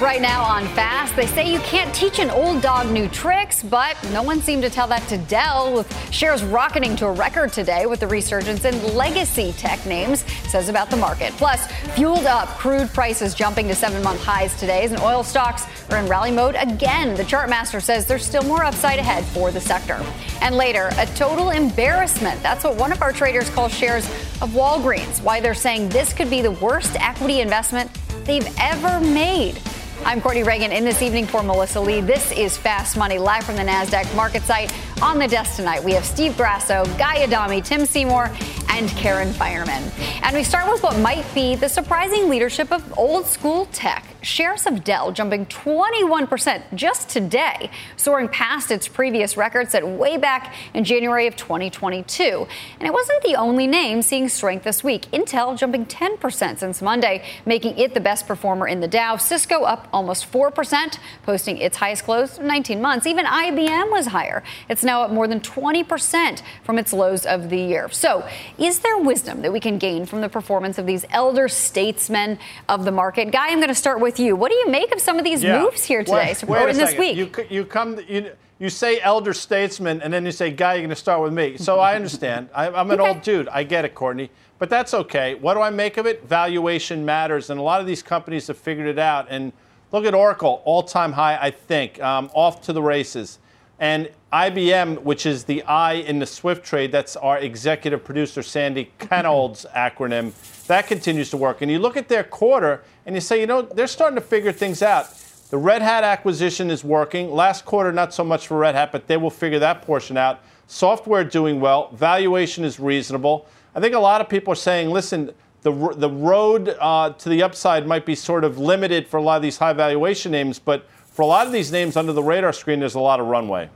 Right now on Fast, they say you can't teach an old dog new tricks, but no one seemed to tell that to Dell, with shares rocketing to a record today with the resurgence in legacy tech names, says about the market. Plus, fueled up crude prices jumping to 7-month highs today, and oil stocks are in rally mode again. The chart master says there's still more upside ahead for the sector. And later, a total embarrassment. That's what one of our traders calls shares of Walgreens, why they're saying this could be the worst equity investment they've ever made. I'm Courtney Reagan in this evening for Melissa Lee. This is Fast Money, live from the NASDAQ market site. On the desk tonight, we have Steve Grasso, Guy Adami, Tim Seymour, and Karen Fireman. And we start with what might be the surprising leadership of old school tech. Shares of Dell jumping 21% just today, soaring past its previous record set way back in January of 2022. And it wasn't the only name seeing strength this week. Intel jumping 10% since Monday, making it the best performer in the Dow. Cisco up almost 4%, posting its highest close in 19 months. Even IBM was higher. It's now up more than 20% from its lows of the year. So is there wisdom that we can gain from the performance of these elder statesmen of the market? Guy, I'm going to start with you. What do you make of some of these moves here today? Wait a second. You say elder statesman, and then you say, Guy, you're going to start with me. So I understand. I'm an old dude. I get it, Courtney. But that's okay. What do I make of it? Valuation matters. And a lot of these companies have figured it out. And look at Oracle, all-time high, I think, off to the races. And IBM, which is the I in the Swift trade, that's our executive producer, Sandy Kenold's acronym, that continues to work. And you look at their quarter, and you say, they're starting to figure things out. The Red Hat acquisition is working. Last quarter, not so much for Red Hat, but they will figure that portion out. Software doing well. Valuation is reasonable. I think a lot of people are saying, listen, the road to the upside might be sort of limited for a lot of these high valuation names, but for a lot of these names under the radar screen, there's a lot of runway.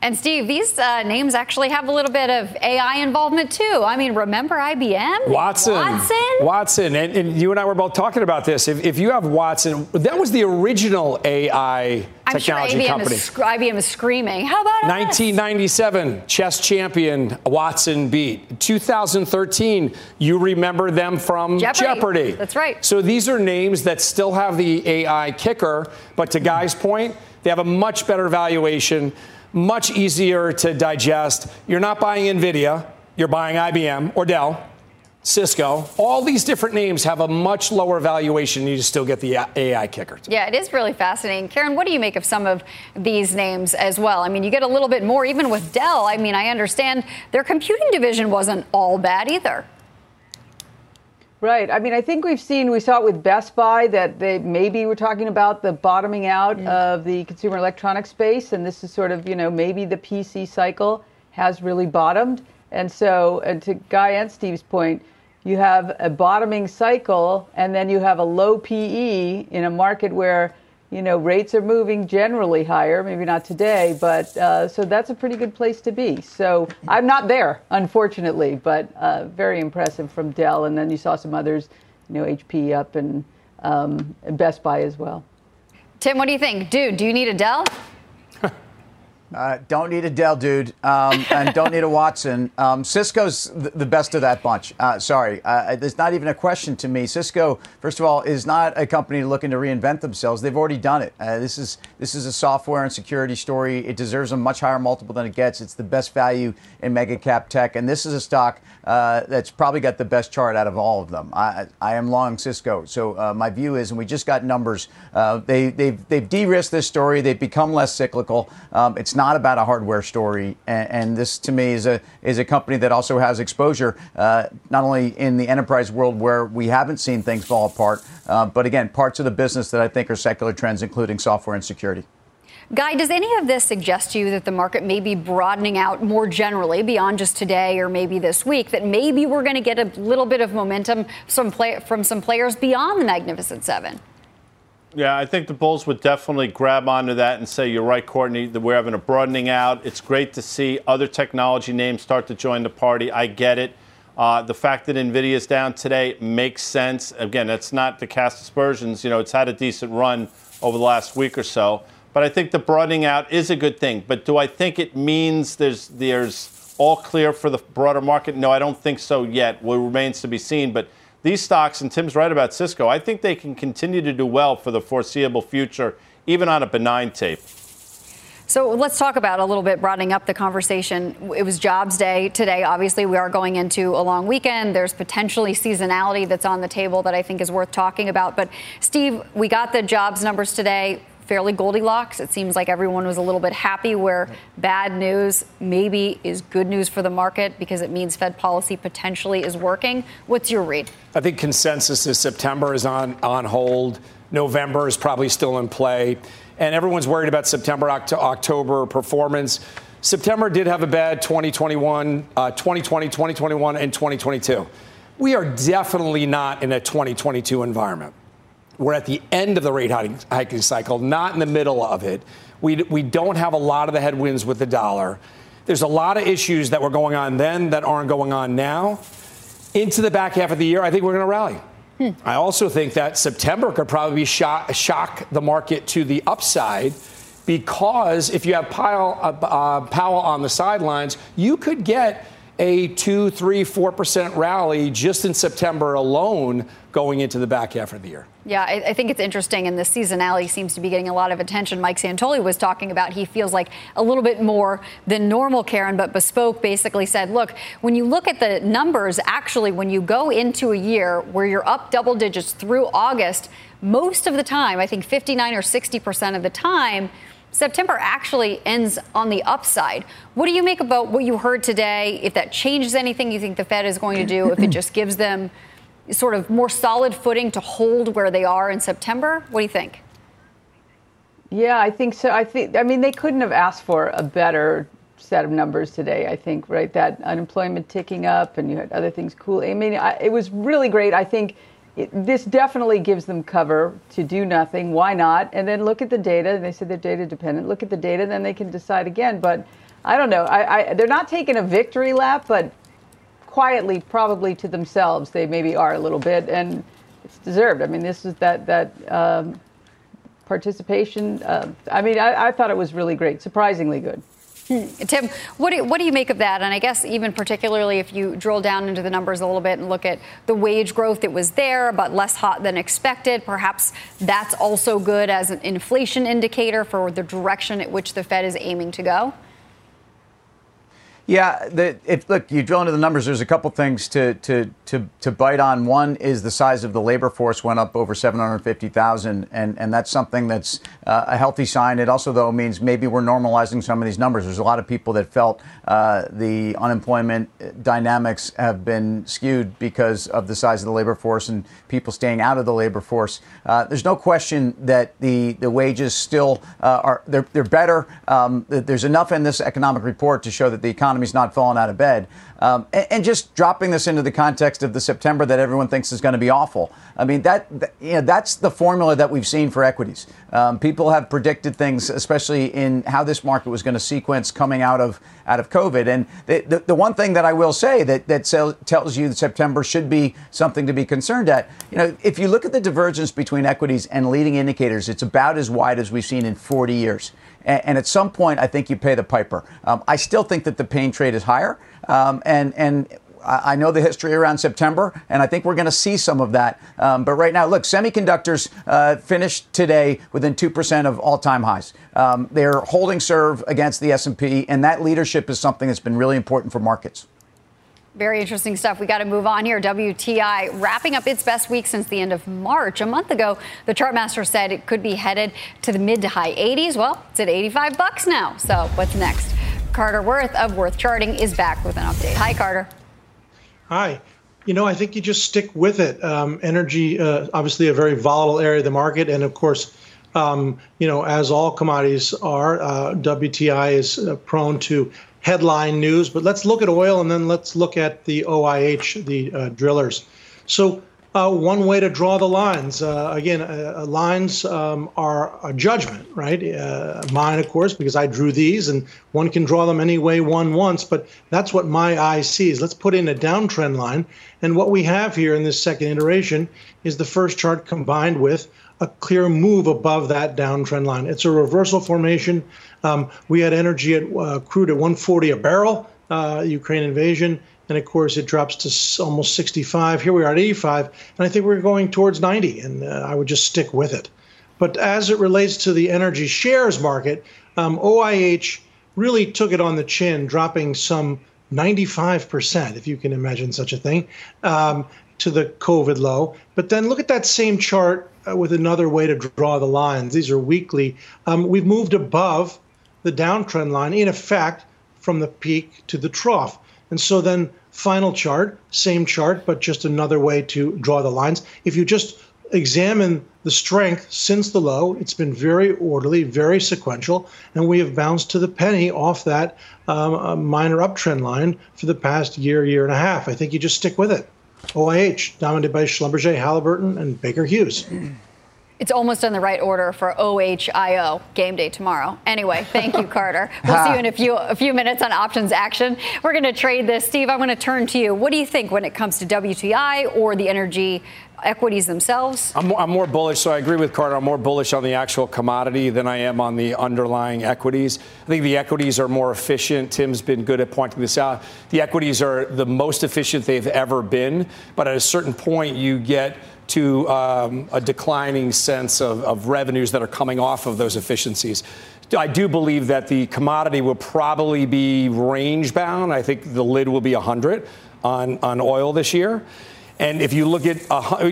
And, Steve, these names actually have a little bit of AI involvement, too. I mean, remember IBM? Watson. And you and I were both talking about this. If you have Watson, that was the original AI technology company. IBM is screaming. How about us? 1997, chess champion Watson beat. 2013, you remember them from Jeopardy. That's right. So these are names that still have the AI kicker. But to Guy's point, they have a much better valuation, much easier to digest. You're not buying NVIDIA. You're buying IBM or Dell, Cisco. All these different names have a much lower valuation. You still get the AI kicker. Yeah, it is really fascinating. Karen, what do you make of some of these names as well? I mean, you get a little bit more even with Dell. I mean, I understand their computing division wasn't all bad either. Right. I mean, I think we saw it with Best Buy that they maybe were talking about the bottoming out of the consumer electronics space. And this is sort of, maybe the PC cycle has really bottomed. And so, and to Guy and Steve's point, you have a bottoming cycle and then you have a low PE in a market where, rates are moving generally higher, maybe not today, but so that's a pretty good place to be. So I'm not there, unfortunately, but very impressive from Dell. And then you saw some others, HP up and Best Buy as well. Tim, what do you think? Dude, do you need a Dell? Don't need a Dell, dude, and don't need a Watson. Cisco's the best of that bunch. There's not even a question to me. Cisco, first of all, is not a company looking to reinvent themselves. They've already done it. This is a software and security story. It deserves a much higher multiple than it gets. It's the best value in mega cap tech, and this is a stock that's probably got the best chart out of all of them. I am long Cisco, so my view is, and we just got numbers. They've de-risked this story. They've become less cyclical. It's not about a hardware story, and this to me is a company that also has exposure not only in the enterprise world where we haven't seen things fall apart, but again parts of the business that I think are secular trends, including software and security. Guy, does any of this suggest to you that the market may be broadening out more generally beyond just today or maybe this week, that maybe we're going to get a little bit of momentum from some players beyond the Magnificent Seven? Yeah, I think the bulls would definitely grab onto that and say, you're right, Courtney, that we're having a broadening out. It's great to see other technology names start to join the party. I get it. The fact that NVIDIA is down today makes sense. Again, that's not to cast aspersions. You know, it's had a decent run over the last week or so. But I think the broadening out is a good thing. But do I think it means there's all clear for the broader market? No, I don't think so yet. Well, it remains to be seen. But these stocks, and Tim's right about Cisco, I think they can continue to do well for the foreseeable future, even on a benign tape. So let's talk about a little bit broadening up the conversation. It was jobs day today. Obviously, we are going into a long weekend. There's potentially seasonality that's on the table that I think is worth talking about. But, Steve, we got the jobs numbers today. Fairly Goldilocks. It seems like everyone was a little bit happy where bad news maybe is good news for the market because it means Fed policy potentially is working. What's your read? I think consensus is September is on hold. November is probably still in play. And everyone's worried about September, October performance. September did have a bad 2020, 2021, and 2022. We are definitely not in a 2022 environment. We're at the end of the rate hiking cycle, not in the middle of it. We don't have a lot of the headwinds with the dollar. There's a lot of issues that were going on then that aren't going on now. Into the back half of the year, I think we're going to rally. I also think that September could probably shock the market to the upside because if you have Powell on the sidelines, you could get a 2, 3, 4% rally just in September alone going into the back half of the year. Yeah, I think it's interesting, and the seasonality seems to be getting a lot of attention. Mike Santoli was talking about he feels like a little bit more than normal, Karen, but Bespoke basically said, look, when you look at the numbers, actually, when you go into a year where you're up double digits through August, most of the time, I think 59 or 60% of the time, September actually ends on the upside. What do you make about what you heard today? If that changes anything you think the Fed is going to do, if it just gives them sort of more solid footing to hold where they are in September? What do you think? Yeah, I think so. I mean, they couldn't have asked for a better set of numbers today, I think, right? That unemployment ticking up and you had other things cool. I mean, it was really great. I think this definitely gives them cover to do nothing. Why not? And then look at the data. And they said they're data dependent. Look at the data, then they can decide again. But I don't know. They're not taking a victory lap, but quietly, probably to themselves, they maybe are a little bit, and it's deserved. I mean, this is that participation. I thought it was really great, surprisingly good. Tim, what do you make of that? And I guess even particularly if you drill down into the numbers a little bit and look at the wage growth that was there, but less hot than expected, perhaps that's also good as an inflation indicator for the direction at which the Fed is aiming to go. Yeah, look, you drill into the numbers, there's a couple things to bite on. One is the size of the labor force went up over 750,000, and that's something that's a healthy sign. It also, though, means maybe we're normalizing some of these numbers. There's a lot of people that felt the unemployment dynamics have been skewed because of the size of the labor force and people staying out of the labor force. There's no question that the wages still they're better. There's enough in this economic report to show that the economy is not falling out of bed. And just dropping this into the context of the September that everyone thinks is going to be awful. I mean, that's the formula that we've seen for equities. People have predicted things, especially in how this market was going to sequence coming out of COVID. And the one thing that I will say that tells you that September should be something to be concerned at. You know, if you look at the divergence between equities and leading indicators, it's about as wide as we've seen in 40 years. And at some point, I think you pay the piper. I still think that the pain trade is higher. And I know the history around September, and I think we're going to see some of that. But right now, look, semiconductors finished today within 2% of all-time highs. They're holding serve against the S&P, and that leadership is something that's been really important for markets. Very interesting stuff. We got to move on here. WTI wrapping up its best week since the end of March. A month ago, the chartmaster said it could be headed to the mid to high 80s. Well, it's at $85 now. So what's next? Carter Worth of Worth Charting is back with an update. Hi, Carter. Hi. You know, I think you just stick with it. Energy, obviously a very volatile area of the market. And, of course, you know, as all commodities are, WTI is prone to headline news. But let's look at oil and then let's look at the OIH, the drillers. So one way to draw the lines. Again, lines are a judgment, right? Mine, of course, because I drew these, and one can draw them any way one wants, but that's what my eye sees. Let's put in a downtrend line. And what we have here in this second iteration is the first chart combined with a clear move above that downtrend line. It's a reversal formation. We had energy at crude at 140 a barrel, Ukraine invasion. And of course, it drops to almost 65. Here we are at 85. And I think we're going towards 90. And I would just stick with it. But as it relates to the energy shares market, OIH really took it on the chin, dropping some 95%, if you can imagine such a thing, to the COVID low. But then look at that same chart with another way to draw the lines. These are weekly. We've moved above the downtrend line, in effect, from the peak to the trough. And so then final chart, same chart, but just another way to draw the lines. If you just examine the strength since the low, it's been very orderly, very sequential, and we have bounced to the penny off that minor uptrend line for the past year, year and a half. I think you just stick with it. OIH, dominated by Schlumberger, Halliburton, and Baker Hughes. It's almost in the right order for OHIO, game day tomorrow. Anyway, thank you, Carter. We'll see you in a few minutes on Options Action. We're going to trade this. Steve, I want to turn to you. What do you think when it comes to WTI or the energy equities themselves? I'm more bullish, so I agree with Carter. I'm more bullish on the actual commodity than I am on the underlying equities. I think the equities are more efficient. Tim's been good at pointing this out. The equities are the most efficient they've ever been, but at a certain point you get to a declining sense of revenues that are coming off of those efficiencies. I do believe that the commodity will probably be range bound. I think the lid will be 100 on oil this year. And if you look at,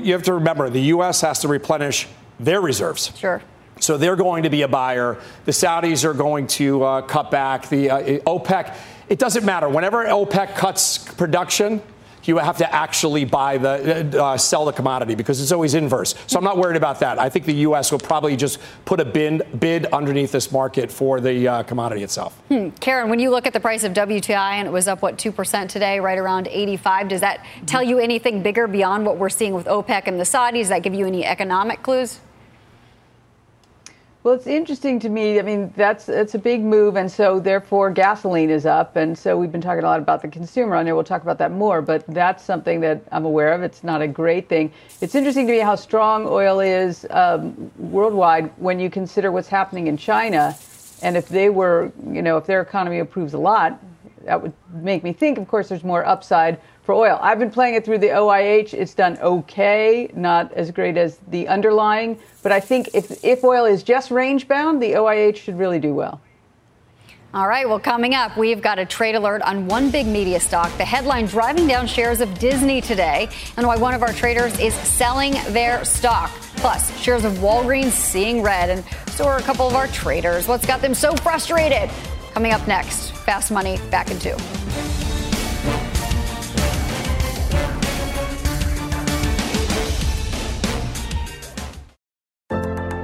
you have to remember, the U.S. has to replenish their reserves. Sure. So they're going to be a buyer. The Saudis are going to cut back. The OPEC, it doesn't matter. Whenever OPEC cuts production, you have to actually buy the sell the commodity because it's always inverse. So I'm not worried about that. I think the U.S. will probably just put a bid underneath this market for the commodity itself. Karen, when you look at the price of WTI and it was up, what, 2% today, right around 85, does that tell you anything bigger beyond what we're seeing with OPEC and the Saudis? Does that give you any economic clues? Well, it's interesting to me. I mean, that's a big move. And so therefore, gasoline is up. And so we've been talking a lot about the consumer on here. We'll talk about that more. But that's something that I'm aware of. It's not a great thing. It's interesting to me how strong oil is worldwide when you consider what's happening in China. And if they were, you know, if their economy improves a lot, that would make me think, of course, there's more upside for oil. I've been playing it through the OIH. It's done okay, not as great as the underlying. But I think if oil is just range bound, the OIH should really do well. All right. Well, coming up, we've got a trade alert on one big media stock, the headline driving down shares of Disney today, and why one of our traders is selling their stock. Plus, shares of Walgreens seeing red, and so are a couple of our traders. What's got them so frustrated? Coming up next, Fast Money, back in 2.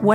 What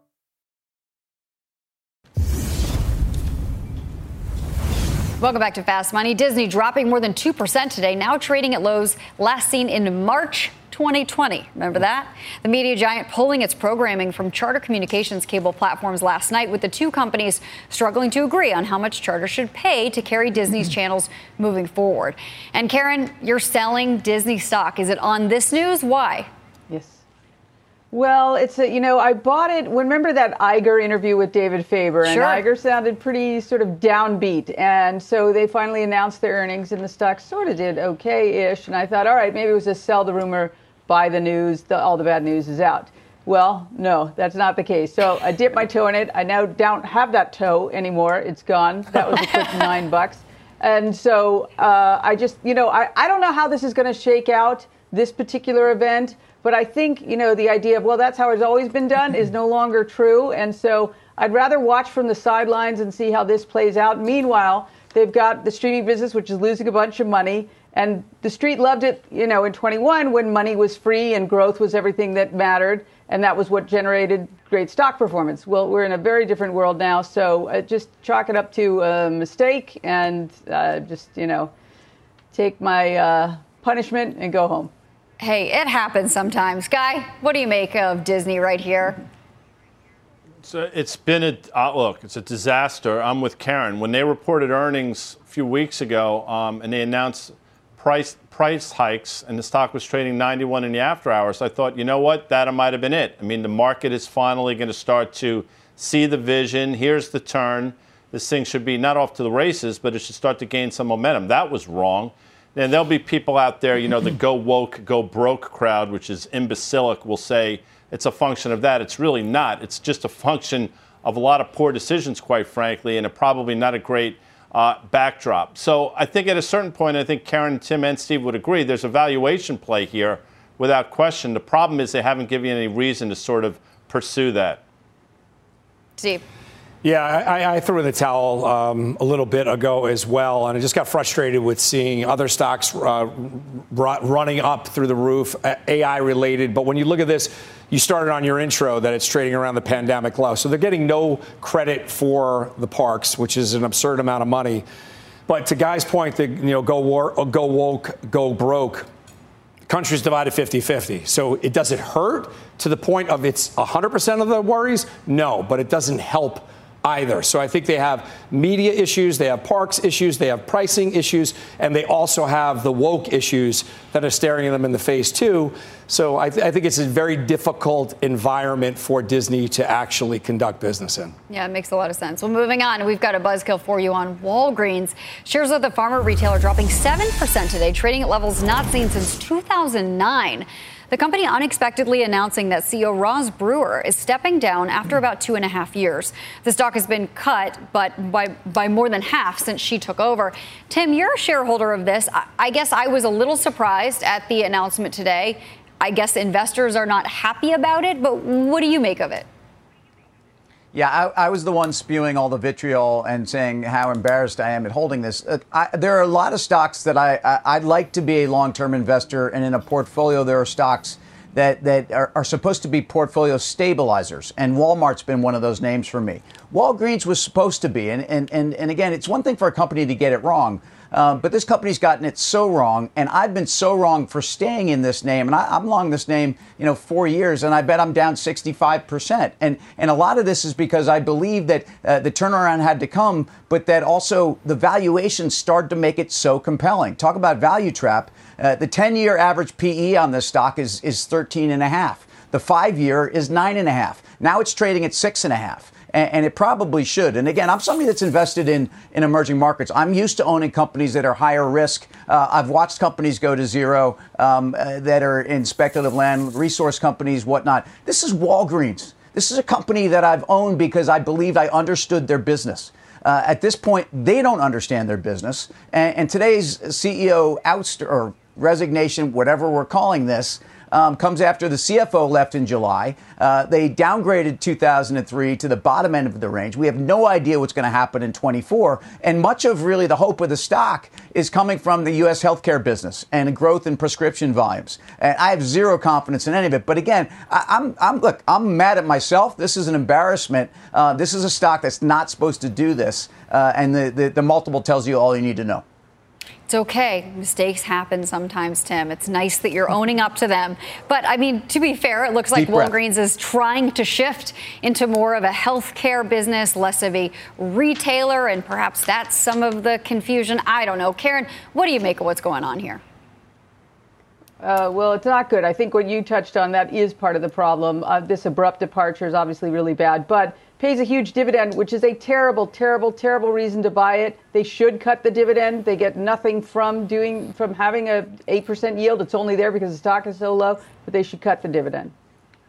Welcome back to Fast Money. Disney dropping more than 2% today, now trading at lows last seen in March 2020. Remember that? The media giant pulling its programming from Charter communications cable platforms last night, with the two companies struggling to agree on how much Charter should pay to carry Disney's channels moving forward. And Karen, you're selling Disney stock. Is it on this news? Why? Yes. Well, it's a, you know, I bought it. Remember that Iger interview with David Faber? Sure. And Iger sounded pretty sort of downbeat. And so they finally announced their earnings, and the stock sort of did okay-ish. And I thought, all right, maybe it was a sell the rumor, buy the news. All the bad news is out. Well, no, that's not the case. So I dipped my toe in it. I now don't have that toe anymore. It's gone. That was a quick $9. And so I just, you know, I don't know how this is going to shake out, this particular event. But I think, you know, the idea of, well, that's how it's always been done is no longer true. And so I'd rather watch from the sidelines and see how this plays out. Meanwhile, they've got the streaming business, which is losing a bunch of money. And the street loved it, you know, in 21 when money was free and growth was everything that mattered. And that was what generated great stock performance. Well, we're in a very different world now. So just chalk it up to a mistake and just, you know, take my punishment and go home. Hey, it happens sometimes. Guy, what do you make of Disney right here? So it's been an outlook. It's a disaster. I'm with Karen. When they reported earnings a few weeks ago and they announced price hikes and the stock was trading 91 in the after hours, I thought, you know what, that might have been it. I mean, the market is finally going to start to see the vision. Here's the turn. This thing should be not off to the races, but it should start to gain some momentum. That was wrong. And there'll be people out there, you know, the go woke, go broke crowd, which is imbecilic, will say it's a function of that. It's really not. It's just a function of a lot of poor decisions, quite frankly, and probably not a great backdrop. So I think at a certain point, I think Karen, Tim, and Steve would agree, there's a valuation play here without question. The problem is they haven't given you any reason to sort of pursue that. Steve. Yeah, I threw in the towel a little bit ago as well, and I just got frustrated with seeing other stocks running up through the roof, AI-related. But when you look at this, you started on your intro that it's trading around the pandemic low. So they're getting no credit for the parks, which is an absurd amount of money. But to Guy's point, the, you know, go woke, go broke. Country's divided 50-50. So it does it hurt to the point of it's 100% of the worries? No, but it doesn't help either. So I think they have media issues, they have parks issues, they have pricing issues, and they also have the woke issues that are staring them in the face, too. So I think it's a very difficult environment for Disney to actually conduct business in. Yeah, it makes a lot of sense. Well, moving on, we've got a buzzkill for you on Walgreens. Shares of the pharma retailer dropping 7% today, trading at levels not seen since 2009. The company unexpectedly announcing that CEO Roz Brewer is stepping down after about 2.5 years. The stock has been cut, but by more than half since she took over. Tim, you're a shareholder of this. I guess I was a little surprised at the announcement today. I guess investors are not happy about it, but what do you make of it? Yeah, I was the one spewing all the vitriol and saying how embarrassed I am at holding this. There are a lot of stocks that I'd like to be a long-term investor, and in a portfolio there are stocks that are supposed to be portfolio stabilizers, and Walmart's been one of those names for me. Walgreens was supposed to be, and again, it's one thing for a company to get it wrong, but this company's gotten it so wrong, and I've been so wrong for staying in this name, and I'm long this name, you know, 4 years, and I bet I'm down 65%. And a lot of this is because I believe that the turnaround had to come, but that also the valuation started to make it so compelling. Talk about value trap. The 10-year average PE on this stock is 13.5. The 5-year is 9.5. Now it's trading at 6.5. And it probably should. And again, I'm somebody that's invested in emerging markets. I'm used to owning companies that are higher risk. I've watched companies go to zero that are in speculative land, resource companies, whatnot. This is Walgreens. This is a company that I've owned because I believed I understood their business. At this point, they don't understand their business. And today's CEO ouster or resignation, whatever we're calling this, comes after the CFO left in July. They downgraded 2003 to the bottom end of the range. We have no idea what's going to happen in 24. And much of really the hope of the stock is coming from the U.S. healthcare business and growth in prescription volumes. And I have zero confidence in any of it. But again, I'm mad at myself. This is an embarrassment. This is a stock that's not supposed to do this. And the multiple tells you all you need to know. It's okay. Mistakes happen sometimes, Tim. It's nice that you're owning up to them. But, I mean, to be fair, it looks like Walgreens is trying to shift into more of a healthcare business, less of a retailer, and perhaps that's some of the confusion. I don't know. Karen, what do you make of what's going on here? Well, it's not good. I think what you touched on, that is part of the problem. This abrupt departure is obviously really bad, but pays a huge dividend, which is a terrible, terrible, terrible reason to buy it. They should cut the dividend. They get nothing from having a 8% yield. It's only there because the stock is so low, but they should cut the dividend.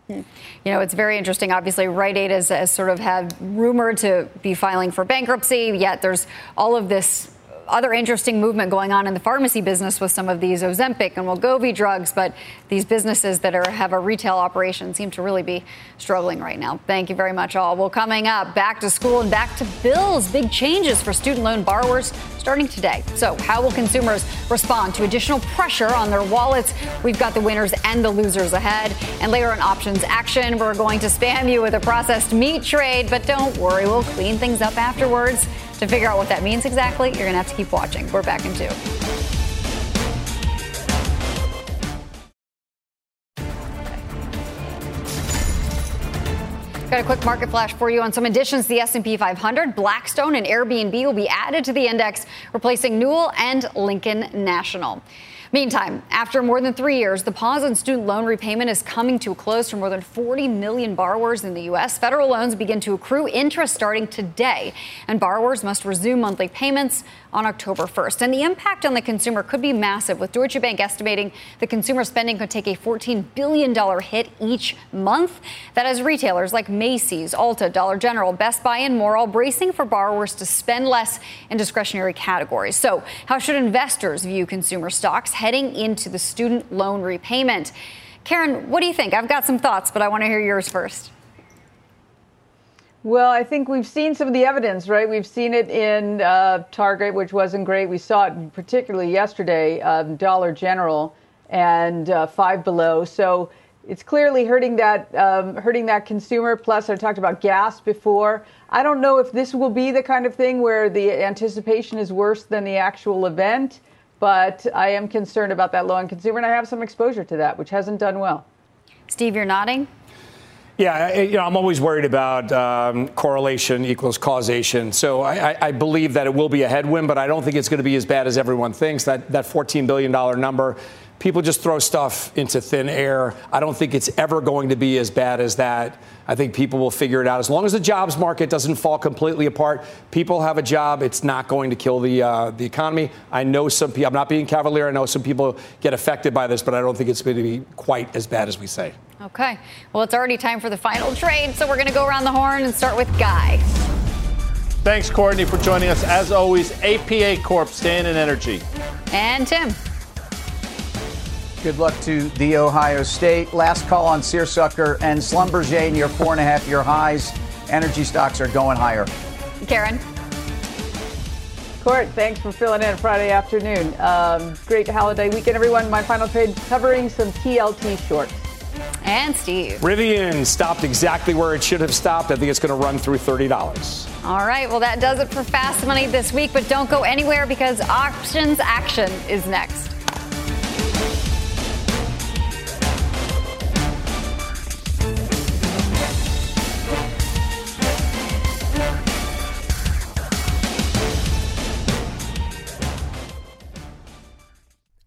You know, it's very interesting. Obviously, Rite Aid has sort of had rumored to be filing for bankruptcy, yet there's all of this other interesting movement going on in the pharmacy business with some of these Ozempic and Wegovy drugs, but these businesses that have a retail operation seem to really be struggling right now. Thank you very much, all. Well, coming up, back to school and back to bills. Big changes for student loan borrowers starting today. So how will consumers respond to additional pressure on their wallets? We've got the winners and the losers ahead. And later on Options Action, we're going to spam you with a processed meat trade, but don't worry, we'll clean things up afterwards. To figure out what that means exactly, you're going to have to keep watching. We're back in 2. Got a quick market flash for you on some additions to the S&P 500. Blackstone and Airbnb will be added to the index, replacing Newell and Lincoln National. Meantime, after more than 3 years, the pause on student loan repayment is coming to a close for more than 40 million borrowers in the U.S. Federal loans begin to accrue interest starting today, and borrowers must resume monthly payments on October 1st. And the impact on the consumer could be massive, with Deutsche Bank estimating the consumer spending could take a $14 billion hit each month. That as retailers like Macy's, Ulta, Dollar General, Best Buy, and more all bracing for borrowers to spend less in discretionary categories. So how should investors view consumer stocks heading into the student loan repayment? Karen, what do you think? I've got some thoughts, but I want to hear yours first. Well, I think we've seen some of the evidence, right? We've seen it in Target, which wasn't great. We saw it particularly yesterday, Dollar General and Five Below. So it's clearly hurting that consumer. Plus, I talked about gas before. I don't know if this will be the kind of thing where the anticipation is worse than the actual event, but I am concerned about that low-end consumer, and I have some exposure to that, which hasn't done well. Steve, you're nodding. Yeah, you know, I'm always worried about correlation equals causation. So I believe that it will be a headwind, but I don't think it's going to be as bad as everyone thinks. That $14 billion number, people just throw stuff into thin air. I don't think it's ever going to be as bad as that. I think people will figure it out. As long as the jobs market doesn't fall completely apart, people have a job. It's not going to kill the economy. I know some people, I'm not being cavalier, I know some people get affected by this, but I don't think it's going to be quite as bad as we say. Okay. Well, it's already time for the final trade, so we're going to go around the horn and start with Guy. Thanks, Courtney, for joining us. As always, APA Corp, staying in energy. And Tim. Good luck to the Ohio State. Last call on Searsucker and Schlumberger near 4.5-year highs. Energy stocks are going higher. Karen. Court, thanks for filling in Friday afternoon. Great holiday weekend, everyone. My final trade covering some TLT shorts. And Steve. Rivian stopped exactly where it should have stopped. I think it's going to run through $30. All right. Well, that does it for Fast Money this week. But don't go anywhere because Options Action is next.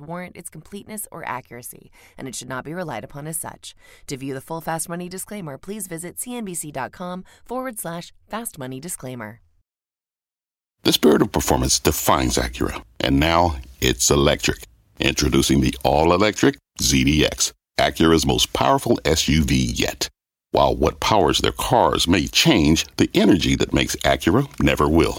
warrant its completeness or accuracy, and it should not be relied upon as such. To view the full Fast Money disclaimer, please visit cnbc.com/Fast Money Disclaimer. The spirit of performance defines Acura, and now it's electric. Introducing the all-electric ZDX, Acura's most powerful SUV yet. While what powers their cars may change, the energy that makes Acura never will.